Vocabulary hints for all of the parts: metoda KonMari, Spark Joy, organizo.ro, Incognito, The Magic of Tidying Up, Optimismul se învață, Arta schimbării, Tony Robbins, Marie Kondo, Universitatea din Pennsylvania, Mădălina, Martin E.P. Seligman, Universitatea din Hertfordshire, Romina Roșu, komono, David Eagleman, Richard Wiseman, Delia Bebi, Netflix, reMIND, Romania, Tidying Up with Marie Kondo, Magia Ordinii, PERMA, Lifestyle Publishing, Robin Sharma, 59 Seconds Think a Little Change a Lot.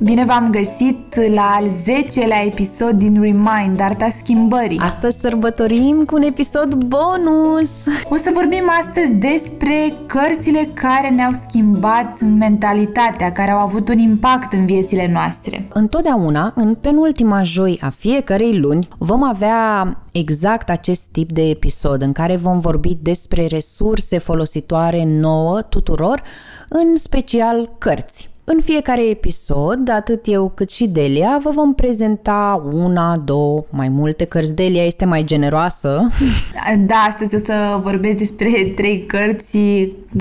Bine v-am găsit la al 10-lea episod din Remind, Arta Schimbării. Astăzi sărbătorim cu un episod bonus! O să vorbim astăzi despre cărțile care ne-au schimbat mentalitatea, care au avut un impact în viețile noastre. Întotdeauna, în penultima joi a fiecărei luni, vom avea exact acest tip de episod în care vom vorbi despre resurse folositoare nouă tuturor, în special cărți. În fiecare episod, atât eu cât și Delia, vă vom prezenta una, două, mai multe cărți. Delia este mai generoasă. Da, astăzi o să vorbesc despre 3 cărți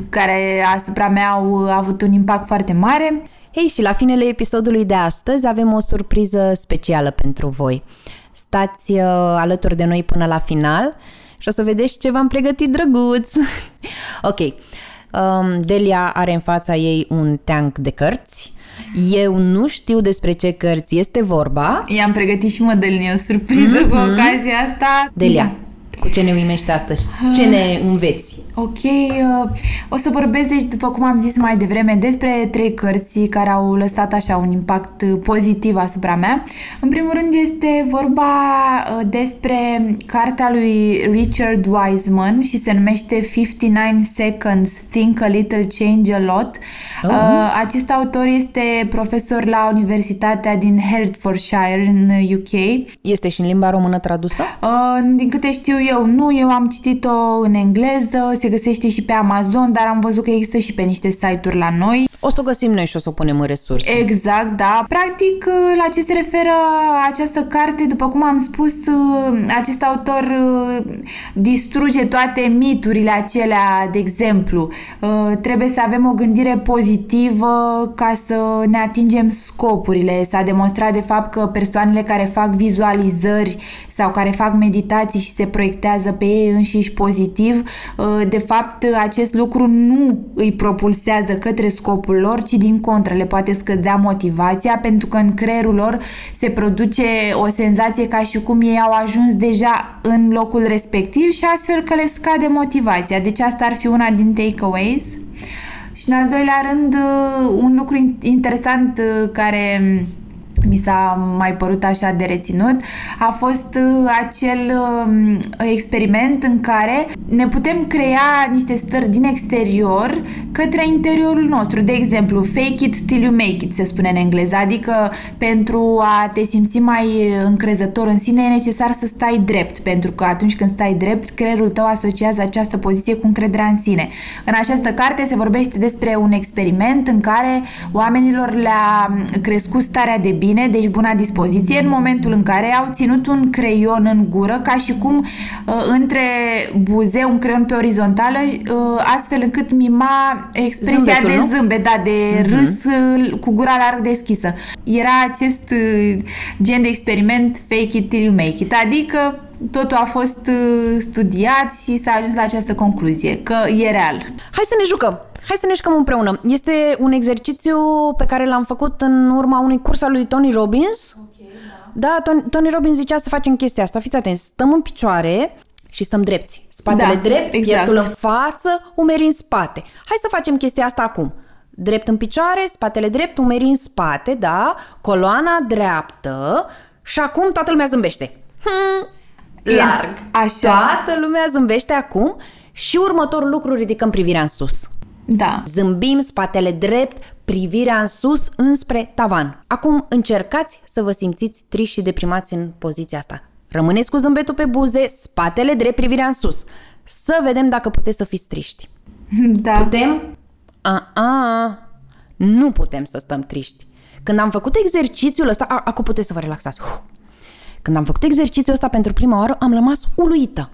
care asupra mea au avut un impact foarte mare. Hei, și la finele episodului de astăzi avem o surpriză specială pentru voi. Stați alături de noi până la final și o să vedeți ce v-am pregătit drăguț. Ok. Delia are în fața ei un teanc de cărți. Eu nu știu despre ce cărți este vorba. I-am pregătit și Mădăline o surpriză cu ocazia asta. Delia, cu ce ne uimești astăzi? Ce ne înveți? Ok, o să vorbesc, deci, după cum am zis mai devreme, despre 3 cărți care au lăsat așa un impact pozitiv asupra mea. În primul rând este vorba despre cartea lui Richard Wiseman și se numește 59 Seconds Think a Little Change a Lot. Acest autor este profesor la Universitatea din Hertfordshire în UK. Este și în limba română tradusă? Din câte știu eu, nu. Eu am citit-o în engleză. Se găsește și pe Amazon, dar am văzut că există și pe niște site-uri la noi. O să o găsim noi și o să o punem în resurse. Exact, da. Practic, la ce se referă această carte, după cum am spus, acest autor distruge toate miturile acelea, de exemplu. Trebuie să avem o gândire pozitivă ca să ne atingem scopurile. S-a demonstrat, de fapt, că persoanele care fac vizualizări sau care fac meditații și se proiectează pe ei înșiși pozitiv, de fapt, acest lucru nu îi propulsează către scopul lor, ci din contră le poate scădea motivația, pentru că în creierul lor se produce o senzație ca și cum ei au ajuns deja în locul respectiv și astfel că le scade motivația. Deci asta ar fi una din takeaways. Și în al doilea rând, un lucru interesant care mi s-a mai părut așa de reținut, a fost acel experiment în care ne putem crea niște stări din exterior către interiorul nostru. De exemplu, fake it till you make it, se spune în engleză, adică pentru a te simți mai încrezător în sine e necesar să stai drept, pentru că atunci când stai drept, creierul tău asociază această poziție cu încrederea în sine. În această carte se vorbește despre un experiment în care oamenilor le-a crescut starea de bine, deci bună dispoziție, în momentul în care au ținut un creion în gură, ca și cum între buze, un creion pe orizontală, astfel încât mima expresia zâmbetul, de zâmbet, da, de râs cu gura larg deschisă. Era acest gen de experiment fake it till you make it, adică totul a fost studiat și s-a ajuns la această concluzie, că e real. Hai să ne jucăm! Hai să ne jucăm împreună. Este un exercițiu pe care l-am făcut în urma unui curs al lui Tony Robbins. Okay, da. Da, Tony Robbins zicea să facem chestia asta. Fiți atenți, stăm în picioare și stăm drepți. Spatele drept, exact. Pieptul în față, umeri în spate. Hai să facem chestia asta acum. Drept în picioare, spatele drept, umeri în spate, da? Coloana dreaptă și acum toată lumea zâmbește. Larg. Așa. Toată lumea zâmbește acum și următorul lucru, ridicăm privirea în sus. Da. Zâmbim, spatele drept, privirea în sus, înspre tavan. Acum încercați să vă simțiți triși și deprimați în poziția asta. Rămâneți cu zâmbetul pe buze, spatele drept, privirea în sus. Să vedem dacă puteți să fiți triști. Da. Putem? Nu putem să stăm triști. Când am făcut exercițiul ăsta, acum puteți să vă relaxați. Când am făcut exercițiul ăsta pentru prima oară, am rămas uluită.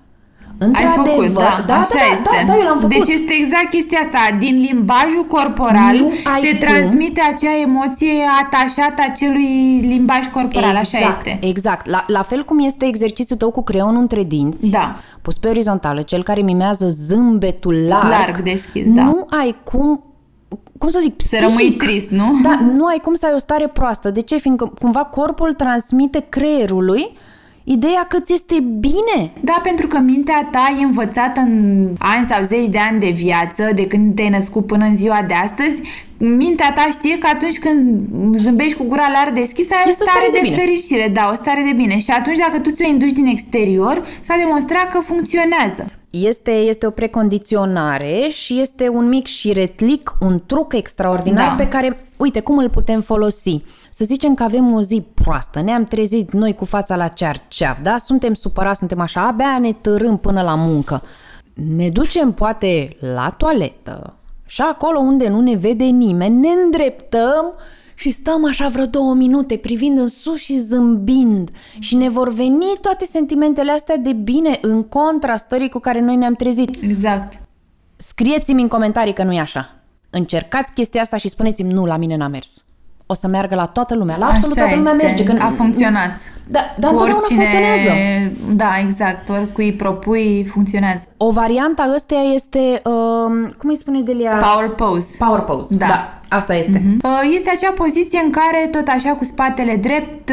Într-adevăr, da, eu l-am făcut. Deci este exact chestia asta, din limbajul corporal se transmite acea emoție atașată acelui limbaj corporal, exact, așa este. Exact, la fel cum este exercițiul tău cu creionul între dinți, da, pus pe orizontală, cel care mimează zâmbetul larg deschis, da. Nu ai cum să zic, psihic, să rămâi trist, nu? Da, nu ai cum să ai o stare proastă. De ce? Fiindcă cumva corpul transmite creierului ideea că ți este bine. Da, pentru că mintea ta e învățată în ani sau zeci de ani de viață, de când te-ai născut până în ziua de astăzi, mintea ta știe că atunci când zâmbești cu gura larg deschisă, ai este o stare de fericire, da, o stare de bine. Și atunci dacă tu ți-o induci din exterior, s-a demonstrat că funcționează. Este o precondiționare și este un mic șiretlic, un truc extraordinar, da, pe care, uite, cum îl putem folosi? Să zicem că avem o zi proastă, ne-am trezit noi cu fața la cearceaf, da? Suntem supărați, suntem așa, abia ne târâm până la muncă. Ne ducem poate la toaletă și acolo unde nu ne vede nimeni, ne îndreptăm și stăm așa vreo 2 minute privind în sus și zâmbind și ne vor veni toate sentimentele astea de bine în contra stării cu care noi ne-am trezit. Exact. Scrieți-mi în comentarii că nu e așa. Încercați chestia asta și spuneți-mi nu, la mine n-a mers. O să meargă la toată lumea, la absolut toată lumea merge. Când a funcționat. Da, dar întotdeauna funcționează. Da, exact, oricui propui funcționează. O variantă ăsteia este, cum îi spune Delia? Power pose. Power pose, da. Asta este. Este acea poziție în care, tot așa, cu spatele drept,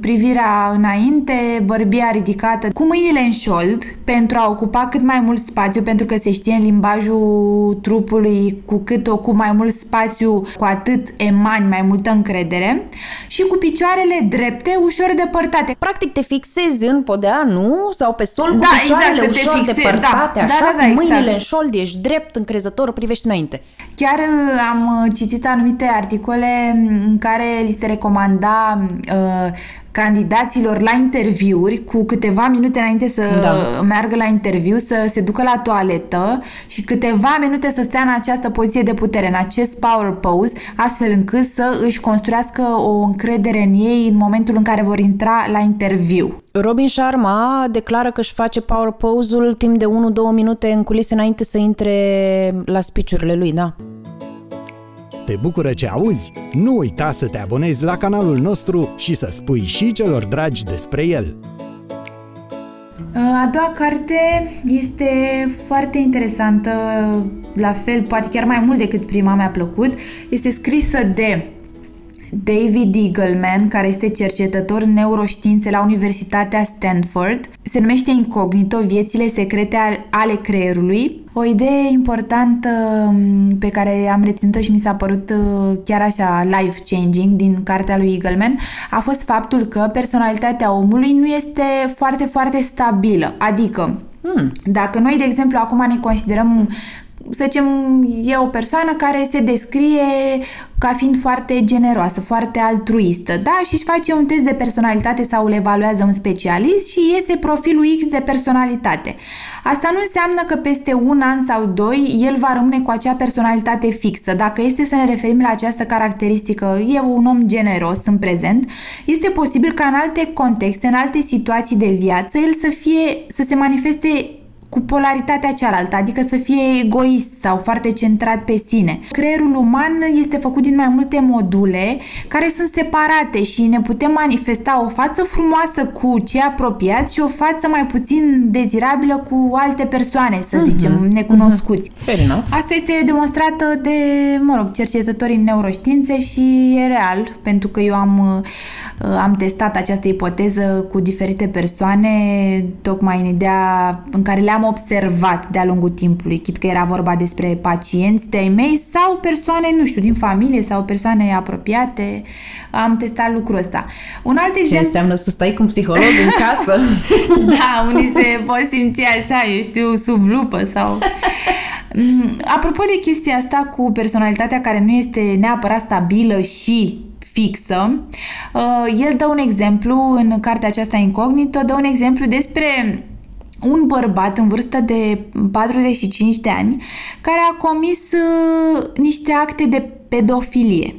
privirea înainte, bărbia ridicată, cu mâinile în șold, pentru a ocupa cât mai mult spațiu, pentru că se știe în limbajul trupului, cu cât ocup mai mult spațiu, cu atât emani mai multă încredere, și cu picioarele drepte, ușor depărtate. Practic te fixezi în podea, nu? Sau pe sol, cu picioarele exact, ușor depărtate, da, așa, cu mâinile exact în șold, ești drept, încrezător, privești înainte. Chiar am citit anumite articole în care li se recomanda candidaților la interviuri, cu câteva minute înainte să meargă la interviu, să se ducă la toaletă și câteva minute să stea în această poziție de putere, în acest power pose, astfel încât să își construiască o încredere în ei în momentul în care vor intra la interviu. Robin Sharma declară că își face power pose-ul timp de 1-2 minute în culise înainte să intre la speech-urile lui, da. Te bucură ce auzi? Nu uita să te abonezi la canalul nostru și să spui și celor dragi despre el. A doua carte este foarte interesantă, la fel, poate chiar mai mult decât prima mi-a plăcut. Este scrisă de David Eagleman, care este cercetător în neuroștiințe la Universitatea Stanford. Se numește Incognito, viețile secrete ale creierului. O idee importantă pe care am reținut-o și mi s-a părut chiar așa life-changing din cartea lui Eagleman a fost faptul că personalitatea omului nu este foarte, foarte stabilă. Adică, dacă noi, de exemplu, acum ne considerăm, să zicem, e o persoană care se descrie ca fiind foarte generoasă, foarte altruistă, da? Și își face un test de personalitate sau îl evaluează un specialist și iese profilul X de personalitate. Asta nu înseamnă că peste 1 an sau 2 el va rămâne cu acea personalitate fixă. Dacă este să ne referim la această caracteristică, e un om generos în prezent, este posibil ca în alte contexte, în alte situații de viață, el să se manifeste cu polaritatea cealaltă, adică să fie egoist sau foarte centrat pe sine. Creierul uman este făcut din mai multe module care sunt separate și ne putem manifesta o față frumoasă cu cei apropiați și o față mai puțin dezirabilă cu alte persoane, să zicem, necunoscuți. Fair enough. Asta este demonstrată de, cercetătorii în neuroștiințe și e real, pentru că eu am testat această ipoteză cu diferite persoane, tocmai în ideea în care le-am observat de-a lungul timpului, chit că era vorba despre pacienți de-ai mei sau persoane, nu știu, din familie sau persoane apropiate. Am testat lucrul ăsta. Un alt exemplu... Ce înseamnă să stai cu un psiholog în casă? Da, unii se pot simți așa, eu știu, sub lupă sau... Apropo de chestia asta cu personalitatea care nu este neapărat stabilă și fixă, el dă un exemplu, în cartea aceasta Incognito, dă un exemplu despre un bărbat în vârstă de 45 de ani care a comis niște acte de pedofilie.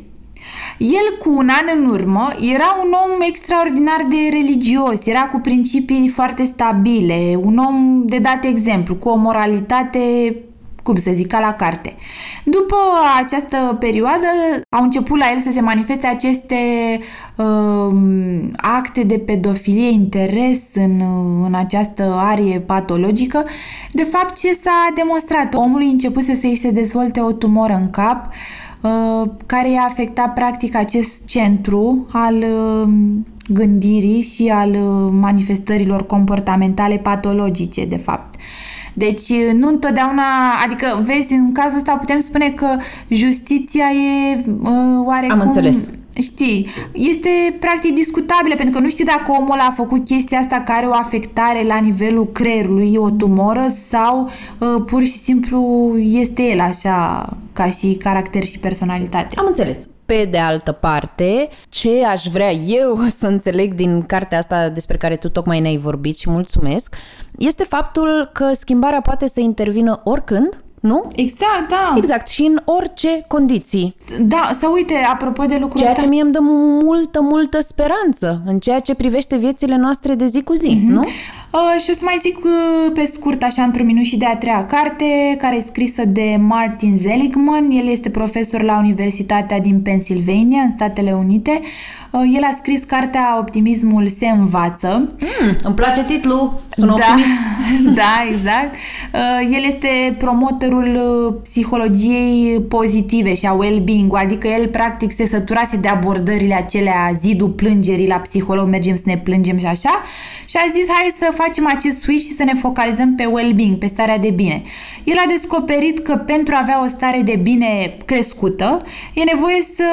El, cu un an în urmă, era un om extraordinar de religios, era cu principii foarte stabile, un om de dat exemplu, cu o moralitate, cum să zic, ca la carte. După această perioadă au început la el să se manifeste aceste acte de pedofilie, interes în această arie patologică. De fapt, ce s-a demonstrat? Omului începuse să-i se dezvolte o tumoră în cap, care i-a afectat practic acest centru al gândirii și al manifestărilor comportamentale patologice, de fapt. Deci nu întotdeauna, adică vezi, în cazul ăsta putem spune că justiția e oarecum... Am înțeles. Știi, este practic discutabilă, pentru că nu știi dacă omul a făcut chestia asta care o afectare la nivelul creierului, o tumoră, sau pur și simplu este el așa ca și caracter și personalitate. Am înțeles. Pe de altă parte, ce aș vrea eu să înțeleg din cartea asta despre care tu tocmai ne-ai vorbit și mulțumesc, este faptul că schimbarea poate să intervină oricând, nu? Exact, da. Exact, și în orice condiții. Da, sau uite, apropo de lucrul ăsta... Ceea ce mie îmi dă multă speranță în ceea ce privește viețile noastre de zi cu zi, nu? Și o să mai zic pe scurt, așa, într-un minut și de a treia carte, care e scrisă de Martin Seligman. El este profesor la Universitatea din Pennsylvania, în Statele Unite. El a scris cartea Optimismul se învață. Îmi place titlul, sunt optimist. Da, exact. El este promotorul psihologiei pozitive și a well-being-ului, adică el practic se săturase de abordările acelea, zidul plângerii la psiholog, mergem să ne plângem și așa, și a zis hai să facem acest switch și să ne focalizăm pe well-being, pe starea de bine. El a descoperit că pentru a avea o stare de bine crescută, e nevoie să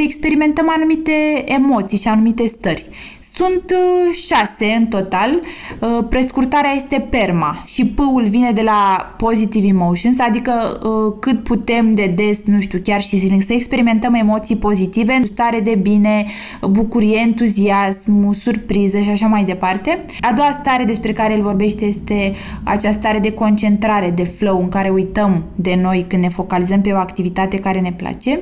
experimentăm anumite emoții și anumite stări. Sunt 6 în total, prescurtarea este PERMA și P-ul vine de la positive emotions, adică cât putem de des, nu știu, chiar și zilnic, să experimentăm emoții pozitive, stare de bine, bucurie, entuziasm, surpriză și așa mai departe. A doua stare despre care el vorbește este această stare de concentrare, de flow, în care uităm de noi când ne focalizăm pe o activitate care ne place.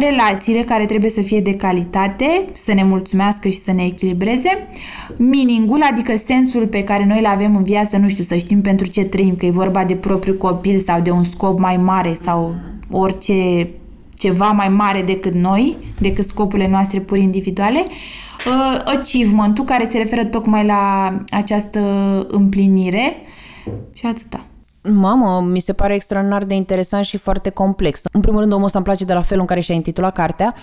Relațiile care trebuie să fie de calitate, să ne mulțumească și să ne echilibreze. Meaning-ul, adică sensul pe care noi îl avem în viață, nu știu, să știm pentru ce trăim, că e vorba de propriul copil sau de un scop mai mare sau orice ceva mai mare decât noi, decât scopurile noastre pur individuale. Achievement-ul, care se referă tocmai la această împlinire și atâta. Mamă, mi se pare extraordinar de interesant și foarte complex. În primul rând, omul ăsta îmi place de la felul în care și-a intitulat cartea.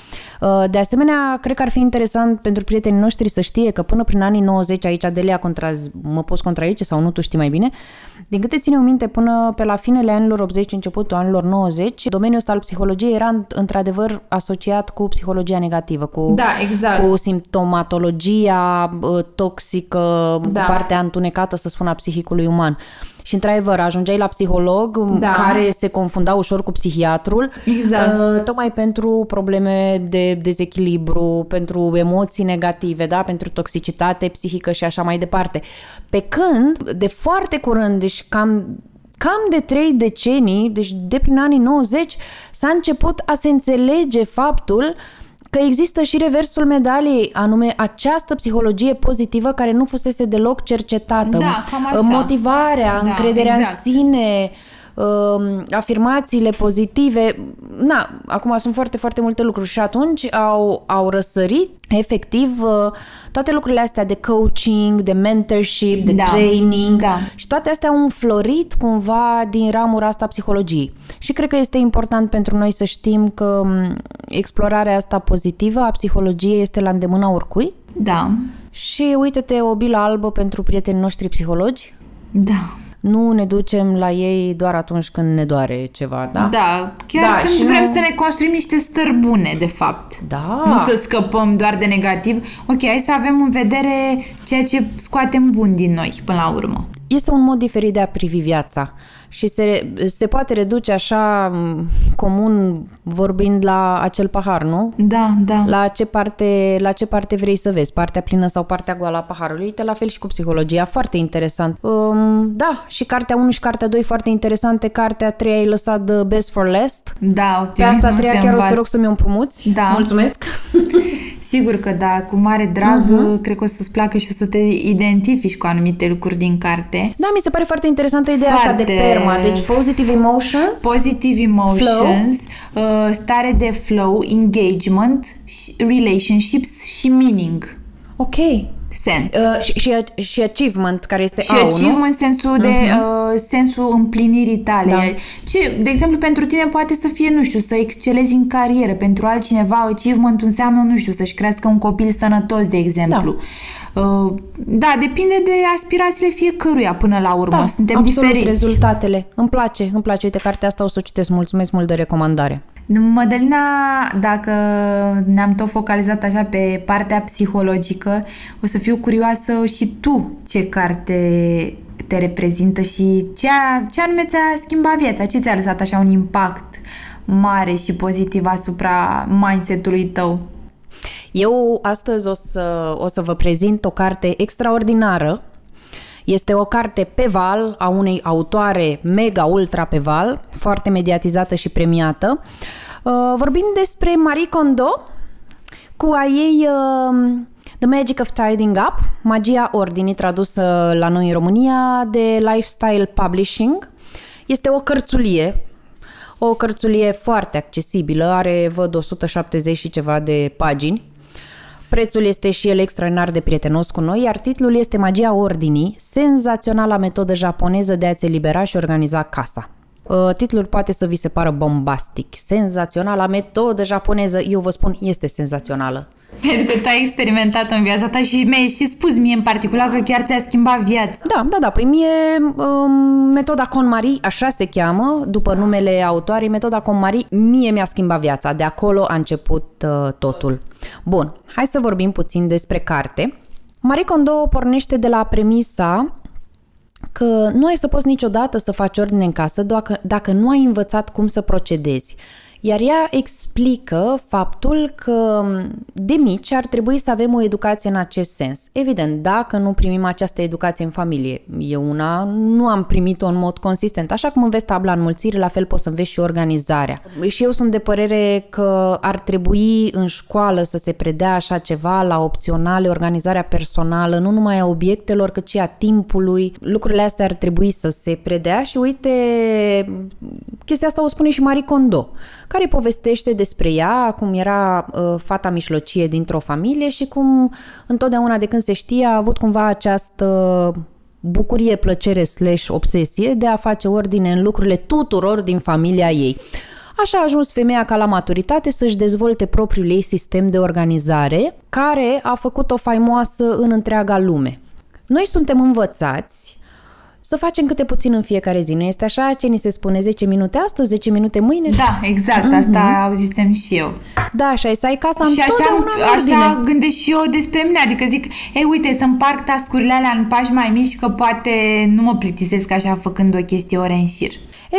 De asemenea, cred că ar fi interesant pentru prietenii noștri să știe că până prin anii 90, aici Adelia mă poți contrazice sau nu, tu știi mai bine, din câte ține minte, până pe la finele anilor 80, începutul anilor 90, domeniul ăsta al psihologiei era într-adevăr asociat cu psihologia negativă, cu simptomatologia toxică, da, cu partea întunecată, să spun, a psihicului uman. Și într-adevăr, ajungeai la psiholog, da, care se confunda ușor cu psihiatrul, exact, tocmai pentru probleme de dezechilibru, pentru emoții negative, da, pentru toxicitate psihică și așa mai departe. Pe când, de foarte curând, deci cam de 3 decenii, deci de prin anii 90, s-a început a se înțelege faptul că există și reversul medaliei, anume această psihologie pozitivă care nu fusese deloc cercetată. Da, cam așa. Motivarea, da, încrederea, exact, în sine, afirmațiile pozitive. Na, acum sunt foarte, foarte multe lucruri și atunci au răsărit efectiv toate lucrurile astea de coaching, de mentorship, de training, și toate astea au înflorit cumva din ramura asta psihologiei. Și cred că este important pentru noi să știm că explorarea asta pozitivă a psihologiei este la îndemâna oricui. Da. Și uite-te, o bilă albă pentru prietenii noștri psihologi. Da. Nu ne ducem la ei doar atunci când ne doare ceva, da? Da, chiar da, când vrem să ne construim niște stări bune, de fapt. Da. Nu să scăpăm doar de negativ. Ok, hai să avem în vedere ceea ce scoatem bun din noi, până la urmă. Este un mod diferit de a privi viața și se poate reduce așa comun vorbind la acel pahar, nu? Da, da. La ce parte vrei să vezi, partea plină sau partea goală a paharului. Uite, la fel și cu psihologia, foarte interesant. Da, și cartea 1 și cartea 2 foarte interesante, cartea 3 ai lăsat The Best for Last. Da, Optimismul se învață. Pe asta 3 chiar o să te rog să mi-o împrumuți. Da. Mulțumesc. Sigur că da, cu mare drag, cred că o să-ți placă și o să te identifici cu anumite lucruri din carte. Da, mi se pare foarte interesantă ideea asta de PERMA, deci Positive Emotions, flow, stare de flow, engagement, relationships și meaning. Ok. Sense. Și achievement, care este au, achievement, nu? Sensul de sensul împlinirii tale. Da. Ce, de exemplu, pentru tine poate să fie, nu știu, să excelezi în carieră. Pentru altcineva, achievement înseamnă, nu știu, să-și crească un copil sănătos, de exemplu. Da, depinde de aspirațiile fiecăruia până la urmă. Da, suntem absolut diferiți. Rezultatele. Îmi place. Uite, cartea asta o să o citesc. Mulțumesc mult de recomandare. Mădălina, dacă ne-am tot focalizat așa pe partea psihologică, o să fiu curioasă și tu ce carte te reprezintă și ce anume ți-a schimbat viața, ce ți-a lăsat așa un impact mare și pozitiv asupra mindset-ului tău. Eu astăzi o să vă prezint o carte extraordinară. Este o carte pe val a unei autoare mega-ultra pe val, foarte mediatizată și premiată. Vorbim despre Marie Kondo cu a ei The Magic of Tidying Up, Magia Ordinii, tradusă la noi în România de Lifestyle Publishing. Este o cărțulie foarte accesibilă, are, văd, 170 și ceva de pagini. Prețul este și el extraordinar de prietenos cu noi, iar titlul este Magia Ordinii, senzaționala metodă japoneză de a-ți elibera și organiza casa. Titlul poate să vi se pară bombastic. Senzaționala metodă japoneză, eu vă spun, este senzațională. Pentru că tu ai experimentat-o în viața ta și mi-ai și spus mie în particular că chiar ți-a schimbat viața. Da, păi mie metoda KonMari, așa se cheamă, după numele autoarei, metoda KonMari, mie mi-a schimbat viața. De acolo a început totul. Bun, hai să vorbim puțin despre carte. Marie Kondo pornește de la premisa că nu ai să poți niciodată să faci ordine în casă dacă nu ai învățat cum să procedezi. Iar ea explică faptul că de mici ar trebui să avem o educație în acest sens. Evident, dacă nu primim această educație în familie, eu una nu am primit-o în mod consistent. Așa cum înveți tabla înmulțire, la fel poți să înveți și organizarea. Și eu sunt de părere că ar trebui în școală să se predea așa ceva la opționale, organizarea personală, nu numai a obiectelor, cât și a timpului. Lucrurile astea ar trebui să se predea și uite, chestia asta o spune și Marie Kondo, care povestește despre ea, cum era fata mijlocie dintr-o familie și cum întotdeauna de când se știe a avut cumva această bucurie, plăcere / obsesie de a face ordine în lucrurile tuturor din familia ei. Așa a ajuns femeia ca la maturitate să-și dezvolte propriul ei sistem de organizare, care a făcut-o faimoasă în întreaga lume. Noi suntem învățați să facem câte puțin în fiecare zi. Nu este așa? Ce ni se spune? 10 minute astăzi, 10 minute mâine? Da, exact. Asta auzisem și eu. Da, așa e, să ai casa întotdeauna în ordine. Așa gândesc și eu despre mine. Adică zic, uite, să-mi parc task-urile alea în pași mai mici, că poate nu mă plictisesc așa făcând o chestie ore în șir.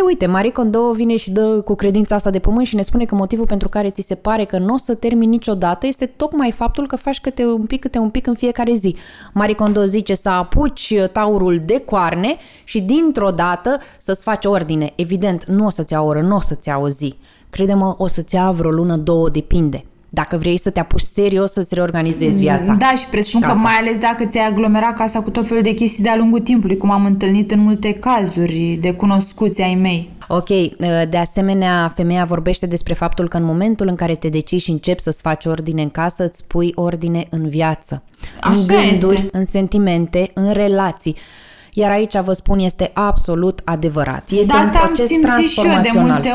Uite, Marie Kondo vine și dă cu credința asta de pământ și ne spune că motivul pentru care ți se pare că nu o să termini niciodată este tocmai faptul că faci câte un pic în fiecare zi. Marie Kondo zice să apuci taurul de coarne și dintr-o dată să-ți faci ordine. Evident, nu o să-ți ia o oră, nu o să-ți ia o zi. Crede-mă, o să-ți ia vreo lună, două, depinde. Dacă vrei să te apuci serios să-ți reorganizezi viața. Da, și presupun că mai ales dacă ți-ai aglomerat casa cu tot felul de chestii de-a lungul timpului, cum am întâlnit în multe cazuri de cunoscuți ai mei. Ok, de asemenea, femeia vorbește despre faptul că în momentul în care te decizi și începi să-ți faci ordine în casă, îți pui ordine în viață. Așa în gânduri, este. În sentimente, în relații. Iar aici, vă spun, este absolut adevărat. Este un proces transformațional. Asta am simțit și eu de multe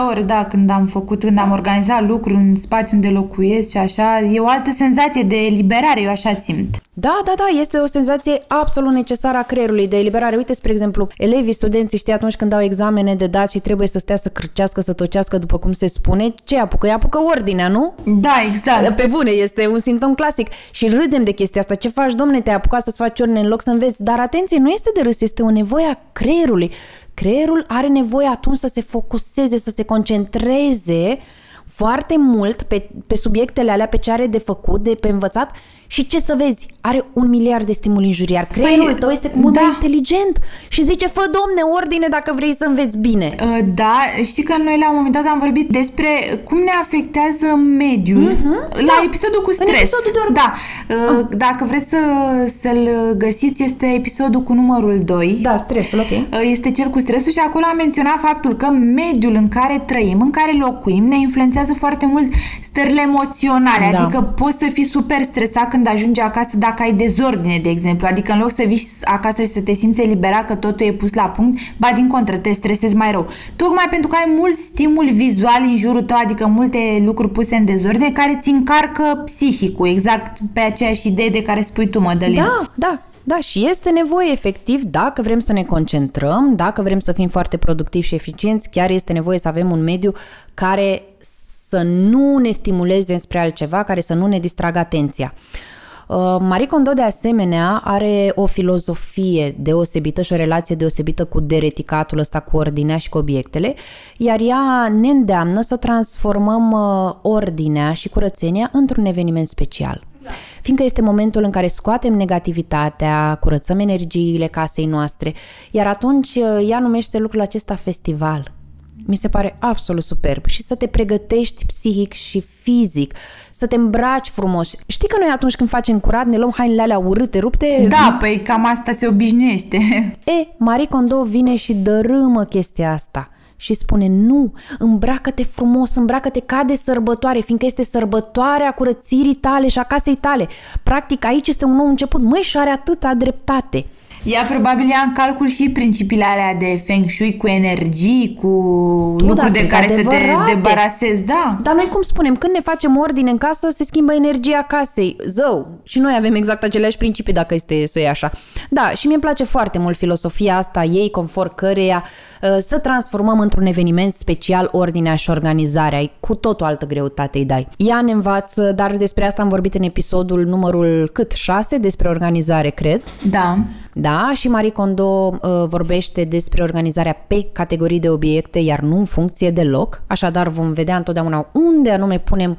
ori, când am organizat lucruri în spațiu unde locuiesc și așa, e o altă senzație de eliberare, eu așa simt. Da, da, da, este o senzație absolut necesară a creierului de eliberare. Uite, spre exemplu, elevii, studenții, știi, atunci când au examene de dat și trebuie să stea să cârcească, să tocească, după cum se spune, ce apucă? Îi apucă ordinea, nu? Da, exact. Pe bune, este un simptom clasic. Și râdem de chestia asta. Ce faci, domne, te-ai apucat să-ți faci ordine în loc să înveți? Dar atenție, nu este de râs, este o nevoie a creierului. Creierul are nevoie atunci să se focuseze, să se concentreze foarte mult pe subiectele alea, pe ce are de făcut, de pe învățat. Și ce să vezi? Are 1 miliard de stimuli în jur, iar creierul tău este mult mai inteligent și zice, fă, domne, ordine dacă vrei să înveți bine. Da, știi că noi la un moment dat am vorbit despre cum ne afectează mediul episodul cu stres. În episodul de dacă vreți să-l găsiți, este episodul cu numărul 2. Da, stresul, ok. Este cel cu stresul și acolo am menționat faptul că mediul în care trăim, în care locuim, ne influențează foarte mult stările emoționale. Da. Adică poți să fii super stresat când ajungi acasă dacă ai dezordine, de exemplu. Adică în loc să vii acasă și să te simți eliberat că totul e pus la punct, ba din contră, te stresezi mai rău. Tocmai pentru că ai mult stimul vizual în jurul tău, adică multe lucruri puse în dezordine care ți încarcă psihicul, exact pe aceeași idee de care spui tu, Mădălina. Da, și este nevoie efectiv, dacă vrem să ne concentrăm, dacă vrem să fim foarte productivi și eficienți, chiar este nevoie să avem un mediu care să nu ne stimuleze spre altceva, care să nu ne distragă atenția. Marie Kondo, de asemenea, are o filozofie deosebită și o relație deosebită cu dereticatul ăsta, cu ordinea și cu obiectele, iar ea ne îndeamnă să transformăm ordinea și curățenia într-un eveniment special. Da. Fiindcă este momentul în care scoatem negativitatea, curățăm energiile casei noastre, iar atunci ea numește lucrul acesta festival. Mi se pare absolut superb și să te pregătești psihic și fizic, să te îmbraci frumos. Știi că noi atunci când facem curat ne luăm hainele alea urâte, rupte? Da, păi cam asta se obișnuiește. Marie Kondo vine și dărâmă chestia asta și spune nu, îmbracă-te frumos, îmbracă-te ca de sărbătoare, fiindcă este sărbătoarea curățirii tale și a casei tale. Practic aici este un nou început, măi, și are atâta dreptate. Ea probabil ia în calcul și principiile alea de feng shui cu energii, cu lucruri de care să te debarasezi, da. Dar noi cum spunem, când ne facem ordine în casă, se schimbă energia casei. Zău! Și noi avem exact aceleași principii dacă este să o iei așa. Da, și mie îmi place foarte mult filosofia asta ei, conform căreia să transformăm într-un eveniment special ordinea și organizarea. Cu tot o altă greutate îi dai. Ea ne învață, dar despre asta am vorbit în episodul numărul 6, despre organizare, cred. Da, și Marie Kondo vorbește despre organizarea pe categorii de obiecte, iar nu în funcție de loc. Așadar vom vedea întotdeauna unde anume punem,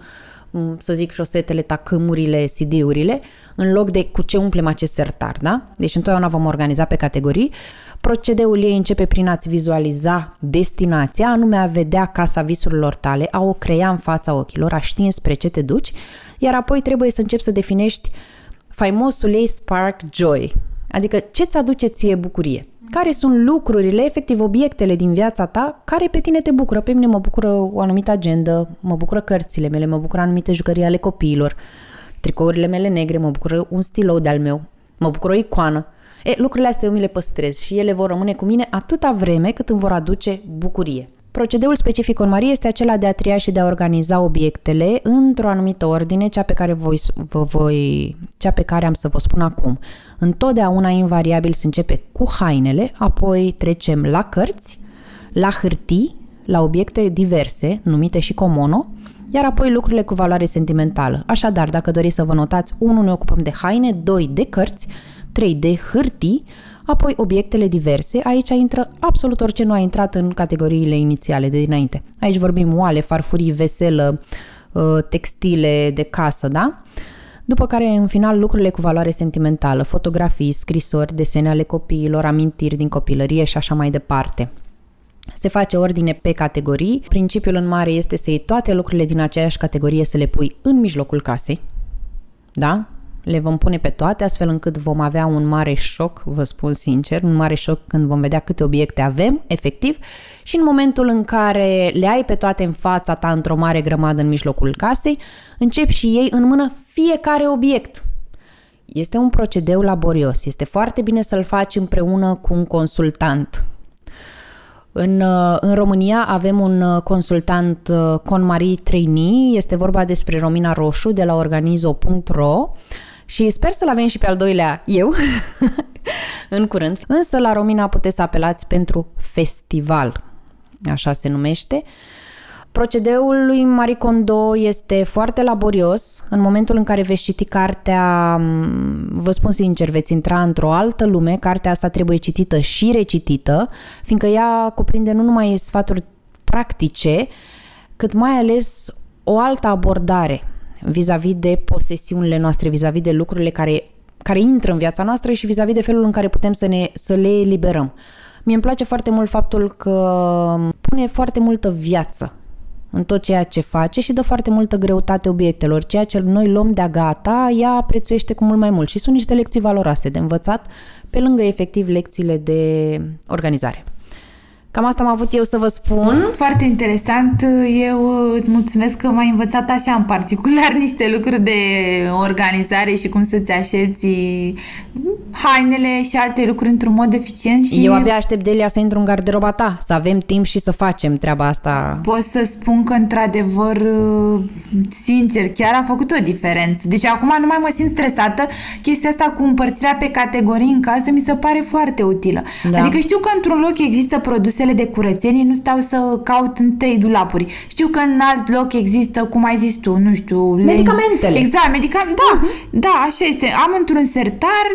să zic, șosetele, tacâmurile, CD-urile, în loc de cu ce umplem acest sertar, da? Deci întotdeauna vom organiza pe categorii. Procedeul ei începe prin a-ți vizualiza destinația, anume a vedea casa visurilor tale, a o crea în fața ochilor, a ști spre ce te duci, iar apoi trebuie să începi să definești faimosul ei Spark Joy. Adică ce îți aduce ție bucurie? Care sunt lucrurile, efectiv obiectele din viața ta care pe tine te bucură? Pe mine mă bucură o anumită agendă, mă bucură cărțile mele, mă bucură anumite jucării ale copiilor, tricourile mele negre, mă bucură un stilou de-al meu, mă bucură o icoană. Lucrurile astea eu mi le păstrez și ele vor rămâne cu mine atâta vreme cât îmi vor aduce bucurie. Procedeul specific KonMari este acela de a tria și de a organiza obiectele într-o anumită ordine, cea pe care am să vă spun acum. Întotdeauna invariabil se începe cu hainele, apoi trecem la cărți, la hârtii, la obiecte diverse, numite și komono, iar apoi lucrurile cu valoare sentimentală. Așadar, dacă doriți să vă notați, 1. Ne ocupăm de haine, 2. de cărți, 3. de hârtii, apoi obiectele diverse, aici intră absolut orice nu a intrat în categoriile inițiale de dinainte. Aici vorbim oale, farfurii, veselă, textile de casă, da? După care, în final, lucrurile cu valoare sentimentală, fotografii, scrisori, desene ale copiilor, amintiri din copilărie și așa mai departe. Se face ordine pe categorii. Principiul în mare este să iei toate lucrurile din aceeași categorie, să le pui în mijlocul casei, da? Le vom pune pe toate, astfel încât vom avea un mare șoc, vă spun sincer, un mare șoc când vom vedea câte obiecte avem, efectiv, și în momentul în care le ai pe toate în fața ta, într-o mare grămadă în mijlocul casei, începi și iei în mână fiecare obiect. Este un procedeu laborios, este foarte bine să-l faci împreună cu un consultant. În România avem un consultant KonMari trainee, este vorba despre Romina Roșu de la organizo.ro Și sper să-l avem și pe al doilea eu în curând. Însă la Romina puteți să apelați pentru festival, așa se numește. Procedeul lui Marie Kondo este foarte laborios. În momentul în care veți citi cartea, vă spun sincer, veți intra într-o altă lume. Cartea asta trebuie citită și recitită, fiindcă ea cuprinde nu numai sfaturi practice, cât mai ales o altă abordare vis-a-vis de posesiunile noastre, vis-a-vis de lucrurile care intră în viața noastră și vis-a-vis de felul în care putem să le eliberăm. Mie îmi place foarte mult faptul că pune foarte multă viață în tot ceea ce face și dă foarte multă greutate obiectelor. Ceea ce noi luăm de-a gata, ea prețuiește cu mult mai mult și sunt niște lecții valoroase de învățat, pe lângă efectiv lecțiile de organizare. Cam asta am avut eu să vă spun. Foarte interesant. Eu îți mulțumesc că m-ai învățat așa în particular niște lucruri de organizare și cum să-ți așezi hainele și alte lucruri într-un mod eficient. Și eu abia aștept, Delia, să intru în garderoba ta, să avem timp și să facem treaba asta. Pot să spun că, într-adevăr, sincer, chiar a făcut o diferență. Deci acum nu mai mă simt stresată. Chestia asta cu împărțirea pe categorii în casă mi se pare foarte utilă. Da. Adică știu că într-un loc există produse de curățenie, nu stau să caut în 3 dulapuri. Știu că în alt loc există, cum ai zis tu, nu știu... Medicamentele. Exact, medicamente. Da, da, așa este. Am într-un sertar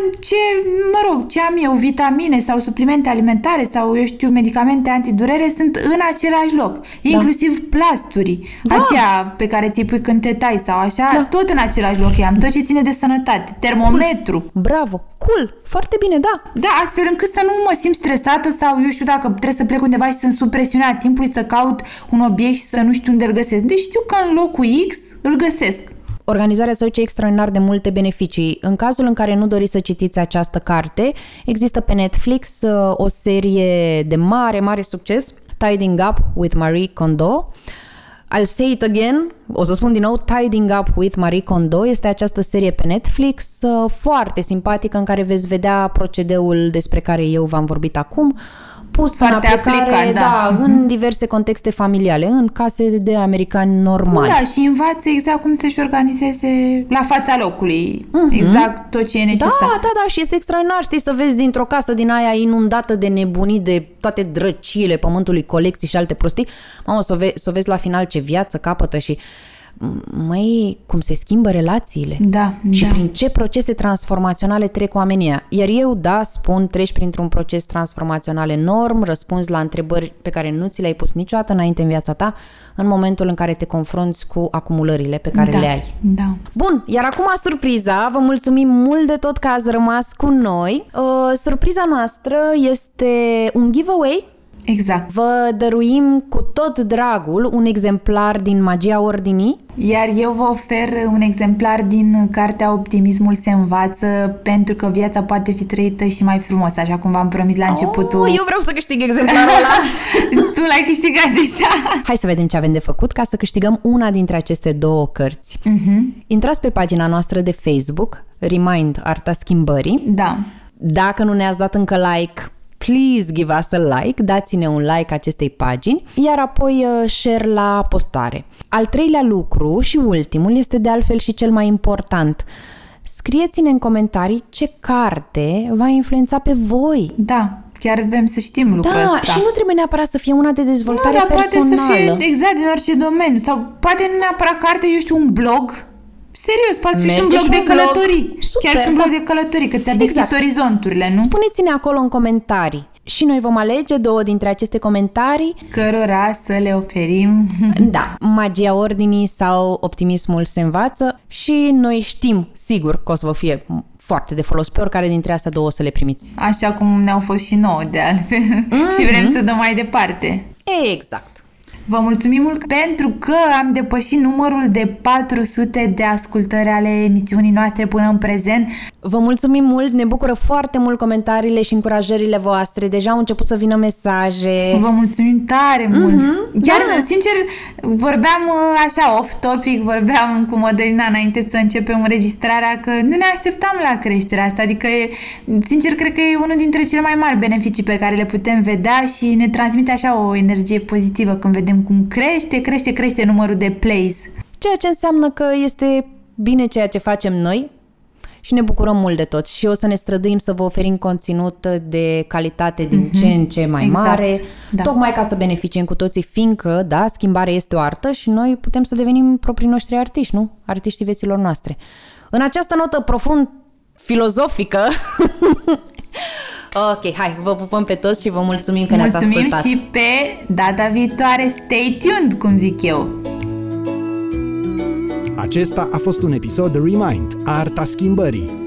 ce am eu, vitamine sau suplimente alimentare sau, eu știu, medicamente antidurere sunt în același loc. Inclusiv plasturi, aceea pe care ți-i pui când te tai sau așa, tot în același loc. Am tot ce ține de sănătate. Termometru. Bravo! Cool! Foarte bine, da! Da, astfel încât să nu mă simt stresată sau, eu știu, dacă trebuie să plec undeva și sunt sub presiunea timpului să caut un obiect și să nu știu unde îl găsesc. Deci știu că în locul X îl găsesc. Organizarea îți aduce extraordinar de multe beneficii. În cazul în care nu doriți să citiți această carte, există pe Netflix o serie de mare succes, Tidying Up with Marie Kondo. I'll say it again, o să spun din nou, Tidying Up with Marie Kondo este această serie pe Netflix foarte simpatică în care veți vedea procedeul despre care eu v-am vorbit acum, pus în aplicare, în diverse contexte familiale, în case de americani normali. Da, și învață exact cum să-și organizeze la fața locului, exact tot ce e necesar. Da, și este extraordinar, știi, să vezi dintr-o casă din aia inundată de nebunii, de toate drăciile pământului, colecții și alte prostii, mamă, să vezi la final ce viață capătă și măi, cum se schimbă relațiile și prin ce procese transformaționale trec oamenii. Iar eu, spun, treci printr-un proces transformațional enorm, răspunzi la întrebări pe care nu ți le-ai pus niciodată înainte în viața ta, în momentul în care te confrunți cu acumulările pe care le ai. Da. Bun, iar acum surpriza, vă mulțumim mult de tot că ați rămas cu noi. Surpriza noastră este un giveaway. Exact. Vă dăruim cu tot dragul un exemplar din Magia Ordinii. Iar eu vă ofer un exemplar din cartea Optimismul se învață, pentru că viața poate fi trăită și mai frumos, așa cum v-am promis la începutul. Eu vreau să câștig exemplarul ăla. Tu l-ai câștigat deja. Hai să vedem ce avem de făcut ca să câștigăm una dintre aceste două cărți. Intrați pe pagina noastră de Facebook, Remind Arta Schimbării. Da. Dacă nu ne-ați dat încă like, please give us a like, dați-ne un like acestei pagini, iar apoi share la postare. Al treilea lucru și ultimul este de altfel și cel mai important. Scrieți-ne în comentarii ce carte va influența pe voi. Da, chiar vrem să știm lucrul ăsta. Da, și nu trebuie neapărat să fie una de dezvoltare personală. Poate să fie exact din orice domeniu sau poate nu neapărat carte, eu știu, un blog. Serios, poate fi și un blog de călătorii. Super, chiar și un blog de călătorii, că ți-a deschis orizonturile, nu? Spuneți-ne acolo în comentarii. Și noi vom alege două dintre aceste comentarii cărora să le oferim Magia Ordinii sau Optimismul se învață. Și noi știm, sigur, că o să vă fie foarte de folos. Pe oricare dintre astea două o să le primiți. Așa cum ne-au fost și nouă, de altfel. Și vrem să dăm mai departe. Exact. Vă mulțumim mult pentru că am depășit numărul de 400 de ascultări ale emisiunii noastre până în prezent. Vă mulțumim mult, ne bucură foarte mult comentariile și încurajările voastre. Deja au început să vină mesaje. Vă mulțumim tare mult. Chiar, sincer, vorbeam așa off-topic, vorbeam cu Mădălina înainte să începem înregistrarea că nu ne așteptam la creșterea asta. Adică, sincer, cred că e unul dintre cele mai mari beneficii pe care le putem vedea și ne transmite așa o energie pozitivă când vedem cum crește numărul de plays. Ceea ce înseamnă că este bine ceea ce facem noi și ne bucurăm mult de tot și o să ne străduim să vă oferim conținut de calitate din ce în ce mai mare, da, tocmai ca să beneficiem cu toții, fiindcă, da, schimbarea este o artă și noi putem să devenim proprii noștri artiști, nu? Artiștii vieților noastre. În această notă profund filozofică... Ok, hai, vă pupăm pe toți și vă mulțumim că ne-ați ascultat. Mulțumim și pe data viitoare. Stay tuned, cum zic eu. Acesta a fost un episod Remind, Arta Schimbării.